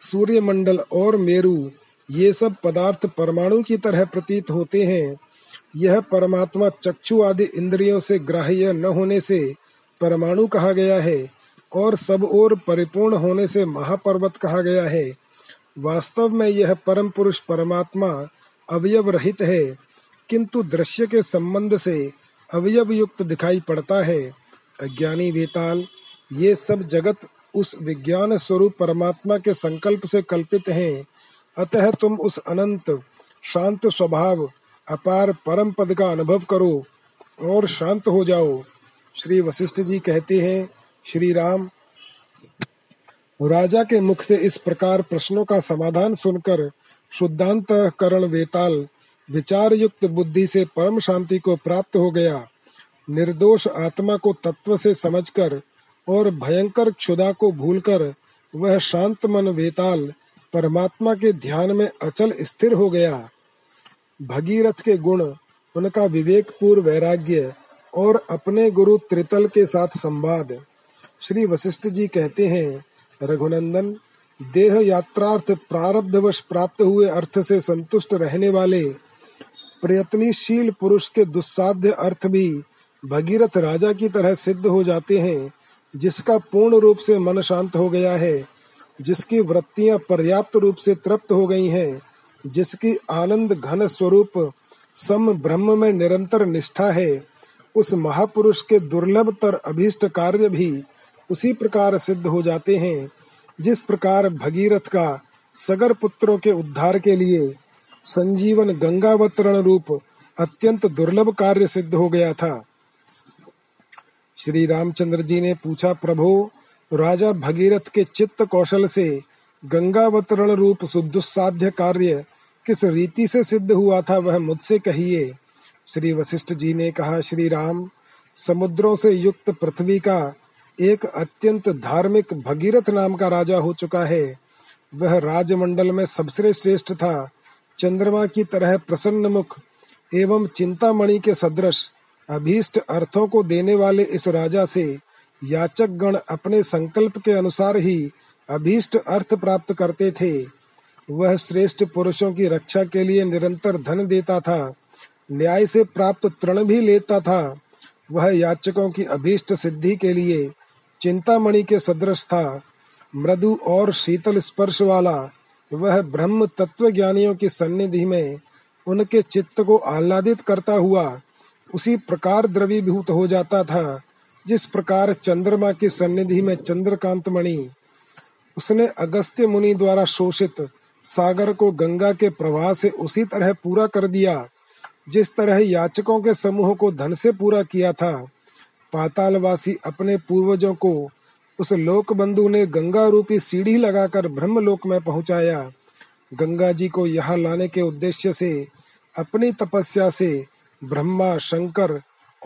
सूर्यमंडल और मेरु ये सब पदार्थ परमाणु की तरह प्रतीत होते हैं। यह परमात्मा चक्षु आदि इंद्रियों से ग्राह्य न होने से परमाणु कहा गया है और सब ओर परिपूर्ण होने से महापर्वत कहा गया है। वास्तव में यह परम पुरुष परमात्मा अवयव रहित है, किंतु दृश्य के संबंध से अवयव युक्त दिखाई पड़ता है। अज्ञानी वेताल, ये सब जगत उस विज्ञान स्वरूप परमात्मा के संकल्प से कल्पित हैं। अतः तुम उस अनंत शांत स्वभाव अपार परम पद का अनुभव करो और शांत हो जाओ। श्री वशिष्ठ जी कहते हैं, श्री राम, राजा के मुख से इस प्रकार प्रश्नों का समाधान सुनकर शुद्धांतःकरण वेताल विचार युक्त बुद्धि से परम शांति को प्राप्त हो गया। निर्दोष आत्मा को तत्व से समझकर और भयंकर क्षुधा को भूलकर वह शांत मन वेताल परमात्मा के ध्यान में अचल स्थिर हो गया। भगीरथ के गुण, उनका विवेकपूर्ण वैराग्य और अपने गुरु त्रितल के साथ संवाद। श्री वशिष्ठ जी कहते हैं, रघुनंदन, देह यात्रार्थ प्रारब्धवश प्राप्त हुए अर्थ से संतुष्ट रहने वाले प्रयत्नशील पुरुष के दुस्साध्य अर्थ भी भगीरथ राजा की तरह सिद्ध हो जाते हैं, जिसका पूर्ण रूप से मन शांत हो गया है, जिसकी वृत्तियां पर्याप्त रूप से तृप्त हो गई हैं, जिसकी आनंद घन स्वरूप सम ब्रह्म में निरंतर निष्ठा है। उस महापुरुष के दुर्लभ तर अभीष्ट कार्य भी उसी प्रकार सिद्ध हो जाते हैं, जिस प्रकार भगीरथ का सगर पुत्रों के उद्धार के लिए संजीवन गंगावतरण रूप अत्यंत दुर्लभ कार्य सिद्ध हो गया था। श्री रामचंद्र जी ने पूछा, प्रभो, राजा भगीरथ के चित्त कौशल से गंगावतरण रूप सुदुस्साध्य कार्य किस रीति से सिद्ध हुआ था, वह मुझसे कहिए। श्री वशिष्ठ जी ने कहा, श्री राम, समुद्रों से युक्त पृथ्वी का एक अत्यंत धार्मिक भगीरथ नाम का राजा हो चुका है। वह राजमंडल में सबसे श्रेष्ठ था। चंद्रमा की तरह प्रसन्न मुख एवं चिंतामणि के सदृश अभीष्ट अर्थों को देने वाले इस राजा से याचक गण अपने संकल्प के अनुसार ही अभीष्ट अर्थ प्राप्त करते थे। वह श्रेष्ठ पुरुषों की रक्षा के लिए निरंतर धन देता था, न्याय से प्राप्त तृण भी लेता था। वह याचकों की अभीष्ट सिद्धि के लिए चिंतामणि के सदृश था। मृदु और शीतल स्पर्श वाला वह ब्रह्म तत्व ज्ञानियों की सन्निधि में उनके चित्त को आह्लादित करता हुआ उसी प्रकार द्रवीभूत हो जाता था, जिस प्रकार चंद्रमा की सन्निधि में चंद्रकांत मणि। उसने अगस्त्य मुनि द्वारा शोषित सागर को गंगा के प्रवाह से उसी तरह पूरा कर दिया, जिस तरह याचकों के समूह को धन से पूरा किया था। पातालवासी अपने पूर्वजों को उस लोकबंधु ने गंगा रूपी सीढ़ी लगाकर ब्रह्मलोक में पहुंचाया। गंगा जी को यहाँ लाने के उद्देश्य से अपनी तपस्या से ब्रह्मा, शंकर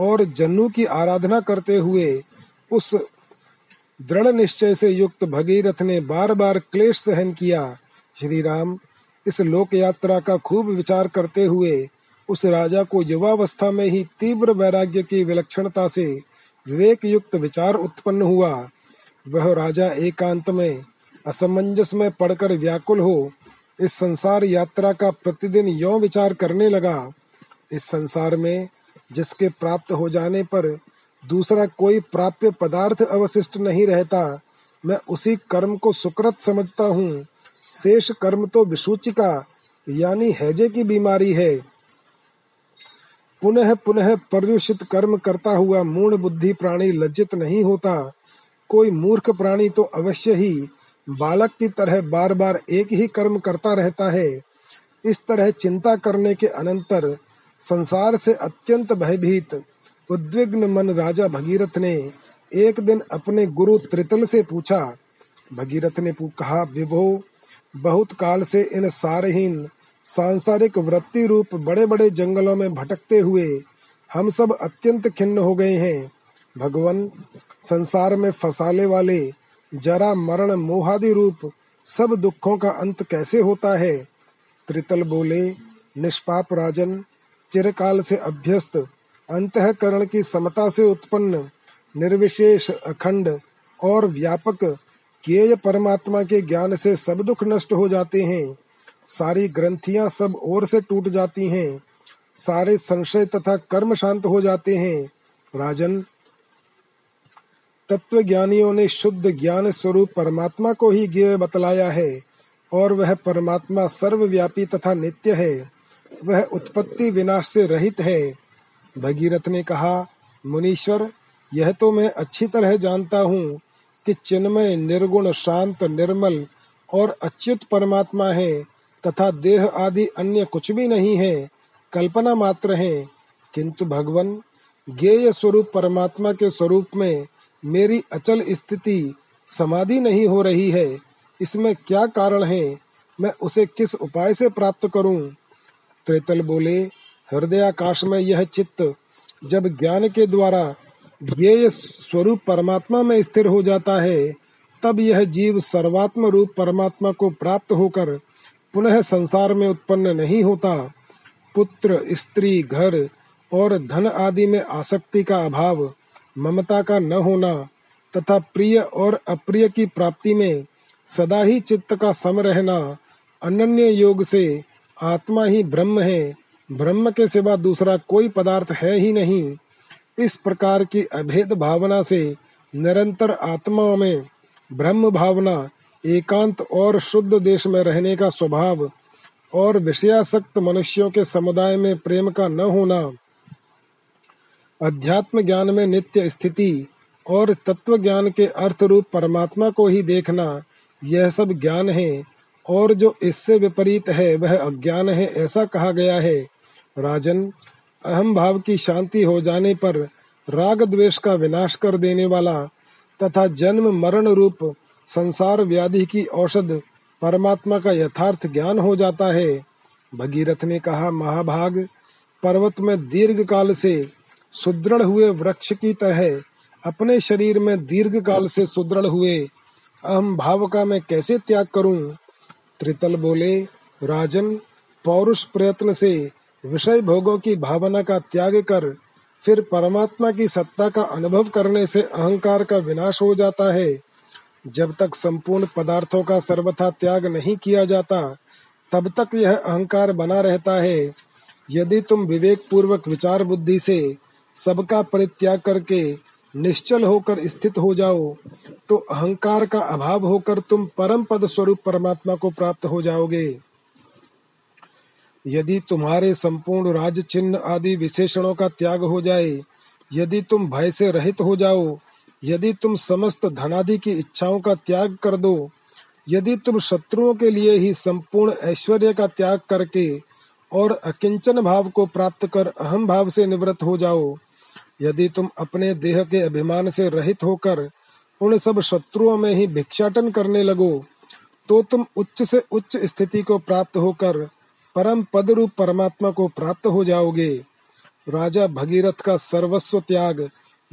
और जन्नू की आराधना करते हुए उस दृढ़ निश्चय से युक्त भगीरथ ने बार बार क्लेश सहन किया। श्री राम, इस लोक यात्रा का खूब विचार करते हुए उस राजा को युवावस्था में ही तीव्र वैराग्य की विलक्षणता से विवेक युक्त विचार उत्पन्न हुआ। वह राजा एकांत में असमंजस में पड़कर व्याकुल हो इस संसार यात्रा का प्रतिदिन यों विचार करने लगा। इस संसार में जिसके प्राप्त हो जाने पर दूसरा कोई प्राप्य पदार्थ अवशिष्ट नहीं रहता, मैं उसी कर्म को सुकृत समझता हूँ। शेष कर्म तो विसूचिका यानी हैजे की बीमारी है। पुनः पुनः पर्युषित कर्म करता हुआ मूढ़ बुद्धि प्राणी लज्जित नहीं होता। कोई मूर्ख प्राणी तो अवश्य ही बालक की तरह बार बार एक ही कर्म करता रहता है। इस तरह चिंता करने के अनंतर संसार से अत्यंत भयभीत उद्विग्न मन राजा भगीरथ ने एक दिन अपने गुरु त्रितल से पूछा। भगीरथ ने कहा, विभो, बहुत काल से इन सारहीन सांसारिक वृत्ति रूप बड़े बड़े जंगलों में भटकते हुए हम सब अत्यंत खिन्न हो गए हैं। भगवान, संसार में फंसाले वाले जरा मरण मोहादि रूप सब दुखों का अंत कैसे होता है? त्रितल बोले, निष्पाप राजन, चिरकाल से अभ्यस्त अंतःकरण की समता से उत्पन्न निर्विशेष अखंड और व्यापक केय परमात्मा के ज्ञान से सब दुख नष्ट हो जाते हैं सारी ग्रंथियां सब ओर से टूट जाती हैं, सारे संशय तथा कर्म शांत हो जाते हैं। राजन, तत्वज्ञानियों ने शुद्ध ज्ञान स्वरूप परमात्मा को ही ज्ञेय बतलाया है और वह परमात्मा सर्वव्यापी तथा नित्य है, वह उत्पत्ति विनाश से रहित है। भगीरथ ने कहा, मुनीश्वर, यह तो मैं अच्छी तरह जानता हूँ कि चिन्मय निर्गुण शांत निर्मल और अच्युत परमात्मा है तथा देह आदि अन्य कुछ भी नहीं है, कल्पना मात्र है। किंतु भगवन, ज्ञेय स्वरूप परमात्मा के स्वरूप में मेरी अचल स्थिति समाधि नहीं हो रही है, इसमें क्या कारण है? मैं उसे किस उपाय से प्राप्त करूं? त्रितल बोले, हृदयाकाश में यह चित्त जब ज्ञान के द्वारा ज्ञेय स्वरूप परमात्मा में स्थिर हो जाता है, तब यह जीव सर्वात्म रूप परमात्मा को प्राप्त होकर पुनः संसार में उत्पन्न नहीं होता। पुत्र, स्त्री, घर और धन आदि में आसक्ति का अभाव, ममता का न होना तथा प्रिय और अप्रिय की प्राप्ति में सदा ही चित्त का सम रहना, अनन्य योग से आत्मा ही ब्रह्म है, ब्रह्म के सिवा दूसरा कोई पदार्थ है ही नहीं। इस प्रकार की अभेद भावना से निरंतर आत्मा में ब्रह्म भावना, एकांत और शुद्ध देश में रहने का स्वभाव और विषयासक्त मनुष्यों के समुदाय में प्रेम का न होना, अध्यात्म ज्ञान में नित्य स्थिति और तत्व ज्ञान के अर्थ रूप परमात्मा को ही देखना, यह सब ज्ञान है और जो इससे विपरीत है वह अज्ञान है, ऐसा कहा गया है। राजन, अहम भाव की शांति हो जाने पर राग द्वेष का विनाश कर देने वाला तथा जन्म मरण रूप संसार व्याधि की औषध परमात्मा का यथार्थ ज्ञान हो जाता है। भगीरथ ने कहा, महाभाग, पर्वत में दीर्घ काल से सुदृढ़ हुए वृक्ष की तरह अपने शरीर में दीर्घ काल से सुदृढ़ हुए अहम भाव का मैं कैसे त्याग करूं? त्रितल बोले, राजन, पौरुष प्रयत्न से विषय भोगों की भावना का त्याग कर फिर परमात्मा की सत्ता का अनुभव करने से अहंकार का विनाश हो जाता है। जब तक संपूर्ण पदार्थों का सर्वथा त्याग नहीं किया जाता, तब तक यह अहंकार बना रहता है। यदि तुम विवेक पूर्वक विचार बुद्धि से सबका परित्याग करके निश्चल होकर स्थित हो जाओ, तो अहंकार का अभाव होकर तुम परम पद स्वरूप परमात्मा को प्राप्त हो जाओगे। यदि तुम्हारे संपूर्ण राज चिन्ह आदि विशेषणों का त्याग हो जाए, यदि तुम भय से रहित हो जाओ, यदि तुम समस्त धनादि की इच्छाओं का त्याग कर दो, यदि तुम शत्रुओं के लिए ही संपूर्ण ऐश्वर्य का त्याग करके और अकिंचन भाव को प्राप्त कर अहम भाव से निवृत्त हो जाओ, यदि तुम अपने देह के अभिमान से रहित होकर उन सब शत्रुओं में ही भिक्षाटन करने लगो, तो तुम उच्च से उच्च स्थिति को प्राप्त होकर परम पद रूप परमात्मा को प्राप्त हो जाओगे। राजा भगीरथ का सर्वस्व त्याग,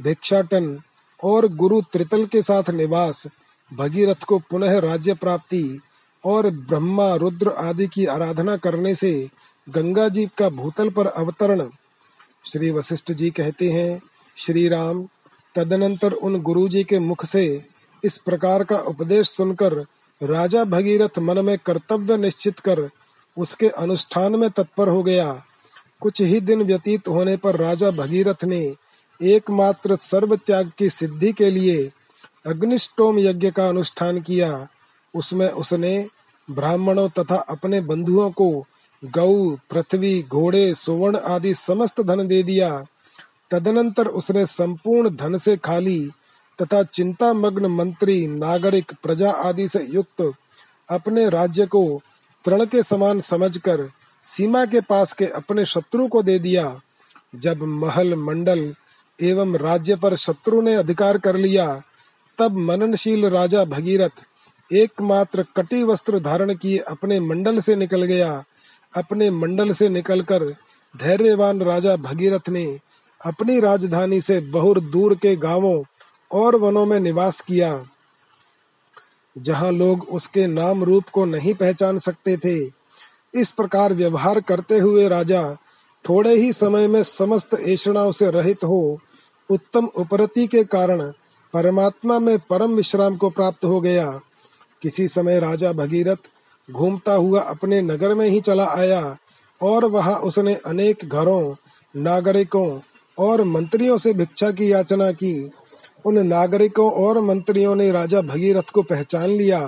भिक्षाटन और गुरु त्रितल के साथ निवास भगीरथ को पुनः राज्य प्राप्ति और ब्रह्मा रुद्र आदि की आराधना करने से गंगा जी का भूतल पर अवतरण। श्री वशिष्ठ जी कहते हैं, श्री राम तदनंतर उन गुरु जी के मुख से इस प्रकार का उपदेश सुनकर राजा भगीरथ मन में कर्तव्य निश्चित कर उसके अनुष्ठान में तत्पर हो गया। कुछ ही दिन व्यतीत होने पर राजा भगीरथ ने एकमात्र सर्व त्याग की सिद्धि के लिए अग्निष्टोम यज्ञ का अनुष्ठान किया। उसमें उसने ब्राह्मणों तथा अपने बंधुओं को गऊ, पृथ्वी, घोड़े, सुवर्ण आदि समस्त धन दे दिया। तदनंतर उसने संपूर्ण धन से खाली तथा चिंता मग्न मंत्री, नागरिक, प्रजा आदि से युक्त अपने राज्य को तृण के समान समझकर सीमा के पास के अपने शत्रु को दे दिया। जब महल, मंडल एवं राज्य पर शत्रु ने अधिकार कर लिया, तब मननशील राजा भगीरथ एकमात्र कटी वस्त्र धारण किए अपने मंडल से निकल गया। अपने मंडल से निकलकर धैर्यवान राजा भगीरथ ने अपनी राजधानी से बहुत दूर के गांवों और वनों में निवास किया, जहां लोग उसके नाम रूप को नहीं पहचान सकते थे। इस प्रकार व्यवहार करते हुए राजा थोड़े ही समय में समस्त ऐषणाओं से रहित हो उत्तम उपरति के कारण परमात्मा में परम विश्राम को प्राप्त हो गया। किसी समय राजा भगीरथ घूमता हुआ अपने नगर में ही चला आया और वहां उसने अनेक घरों, नागरिकों और मंत्रियों से भिक्षा की याचना की। उन नागरिकों और मंत्रियों ने राजा भगीरथ को पहचान लिया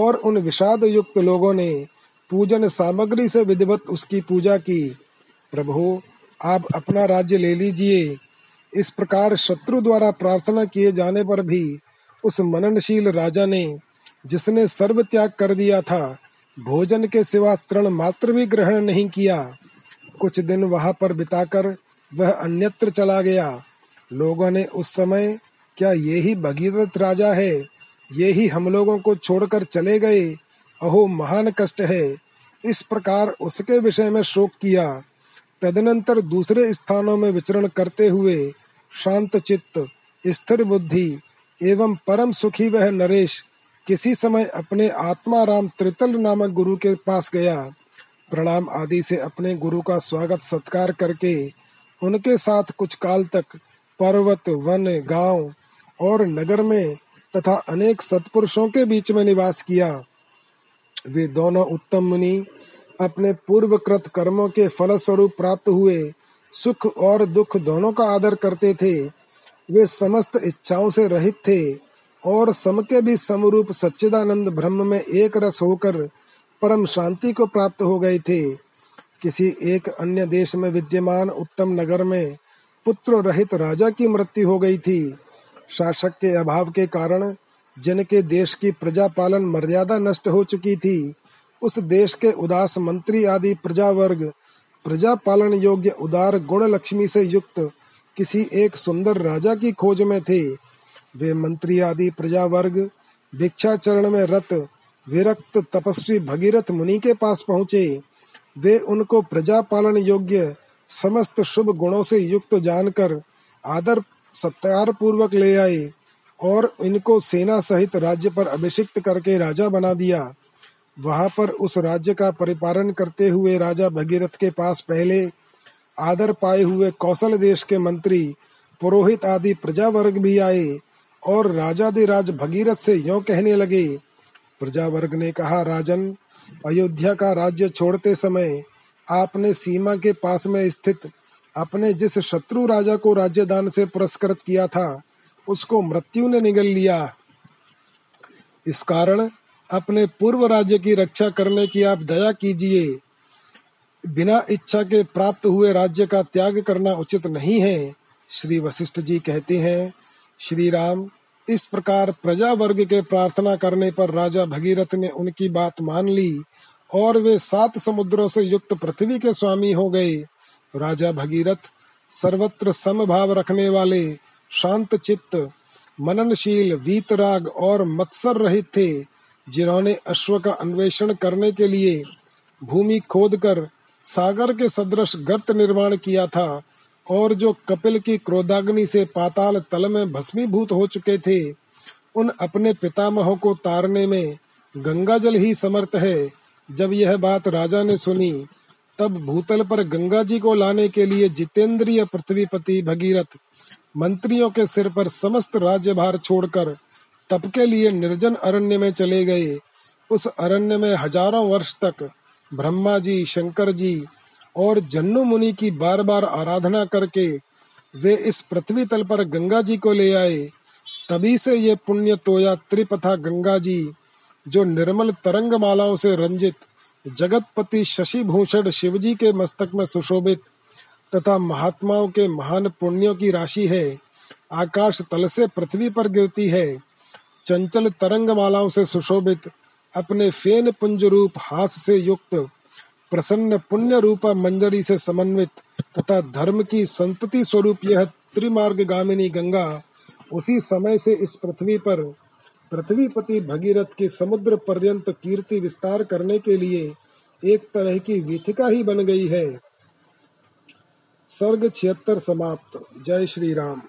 और उन विषाद युक्त लोगों ने पूजन सामग्री से विधिवत उसकी पूजा की। प्रभु, आप अपना राज्य ले लीजिए। इस प्रकार शत्रु द्वारा प्रार्थना किए जाने पर भी उस मननशील राजा ने, जिसने सर्व त्याग कर दिया था, भोजन के सिवा तृण मात्र भी ग्रहण नहीं किया। कुछ दिन वहां पर बिताकर वह अन्यत्र चला गया। लोगों ने उस समय, क्या यही भगीरथ राजा है? यही हम लोगों को छोड़कर चले गए? अहो महान कष्ट है। इस प्रकार उसके विषय में शोक किया। तदनंतर दूसरे स्थानों में विचरण करते हुए शांत चित्त, स्थिर बुद्धि एवं परम सुखी वह नरेश किसी समय अपने आत्माराम त्रितल नामक गुरु के पास गया। प्रणाम आदि से अपने गुरु का स्वागत सत्कार करके उनके साथ कुछ काल तक पर्वत, वन, गांव और नगर में तथा अनेक सत्पुरुषों के बीच में निवास किया। वे दोनों उत्तम मुनि अपने पूर्वकृत कर्मों के फलस्वरूप प्राप्त हुए सुख और दुख दोनों का आदर करते थे। वे समस्त इच्छाओं से रहित थे और सम के भी समरूप सच्चिदानंद ब्रह्म में एक रस होकर परम शांति को प्राप्त हो गए थे। किसी एक अन्य देश में विद्यमान उत्तम नगर में पुत्र रहित राजा की मृत्यु हो गई थी। शासक के अभाव के कारण जिनके देश की प्रजा पालन मर्यादा नष्ट हो चुकी थी, उस देश के उदास मंत्री आदि प्रजा वर्ग प्रजा पालन योग्य उदार गुण लक्ष्मी से युक्त किसी एक सुंदर राजा की खोज में थे। वे मंत्री आदि प्रजा वर्ग भिक्षाचरण में रत विरक्त तपस्वी भगीरथ मुनि के पास पहुँचे। वे उनको प्रजा पालन योग्य समस्त शुभ गुणों से युक्त जानकर आदर सत्कार पूर्वक ले आए और इनको सेना सहित राज्य पर अभिषिक्त करके राजा बना दिया। वहां पर उस राज्य का परिपालन करते हुए राजा भगीरथ के पास पहले आदर पाए हुए कौशल देश के मंत्री, पुरोहित आदि प्रजा वर्ग भी आए और राजाधिराज भगीरथ से यों कहने लगे। प्रजा वर्ग ने कहा, राजन, अयोध्या का राज्य छोड़ते समय आपने सीमा के पास में स्थित अपने जिस शत्रु राजा को राज्यदान से पुरस्कृत किया था, उसको मृत्यु ने निगल लिया। इस कारण अपने पूर्व राज्य की रक्षा करने की आप दया कीजिए। बिना इच्छा के प्राप्त हुए राज्य का त्याग करना उचित नहीं है। श्री वशिष्ठ जी कहते हैं, श्री राम, इस प्रकार प्रजा वर्ग के प्रार्थना करने पर राजा भगीरथ ने उनकी बात मान ली और वे 7 समुद्रों से युक्त पृथ्वी के स्वामी हो गए। राजा भगीरथ सर्वत्र समभाव रखने वाले, शांत चित्त, मननशील, वीतराग और मत्सर रहित थे, जिन्होंने अश्व का अन्वेषण करने के लिए भूमि खोदकर सागर के सदृश गर्त निर्माण किया था और जो कपिल की क्रोधाग्नि से पाताल तल में भस्मीभूत हो चुके थे। उन अपने पितामहों को तारने में गंगाजल ही समर्थ है। जब यह बात राजा ने सुनी, तब भूतल पर गंगा जी को लाने के लिए जितेंद्रिय पृथ्वीपति भगीरथ मंत्रियों के सिर पर समस्त राज्यभार छोड़कर तप के लिए निर्जन अरण्य में चले गए। उस अरण्य में हजारों वर्ष तक ब्रह्मा जी, शंकर जी और जन्नु मुनि की बार बार आराधना करके वे इस पृथ्वी तल पर गंगा जी को ले आए। तभी से ये पुण्य तोया त्रिपथा गंगा जी, जो निर्मल तरंग मालाओं से रंजित जगतपति शशि भूषण शिव जी के मस्तक में सुशोभित तथा महात्माओं के महान पुण्यों की राशि है, आकाश तल से पृथ्वी पर गिरती है। चंचल तरंग मालाओं से सुशोभित, अपने फेन पुंज रूप हाथ से युक्त, प्रसन्न पुण्य रूपा मंजरी से समन्वित तथा धर्म की संतति स्वरूप यह त्रिमार्ग गामिनी गंगा उसी समय से इस पृथ्वी पर पृथ्वीपति भगीरथ की समुद्र पर्यंत कीर्ति विस्तार करने के लिए एक तरह की वीथिका ही बन गई है। सर्ग 76 समाप्त। जय श्री राम।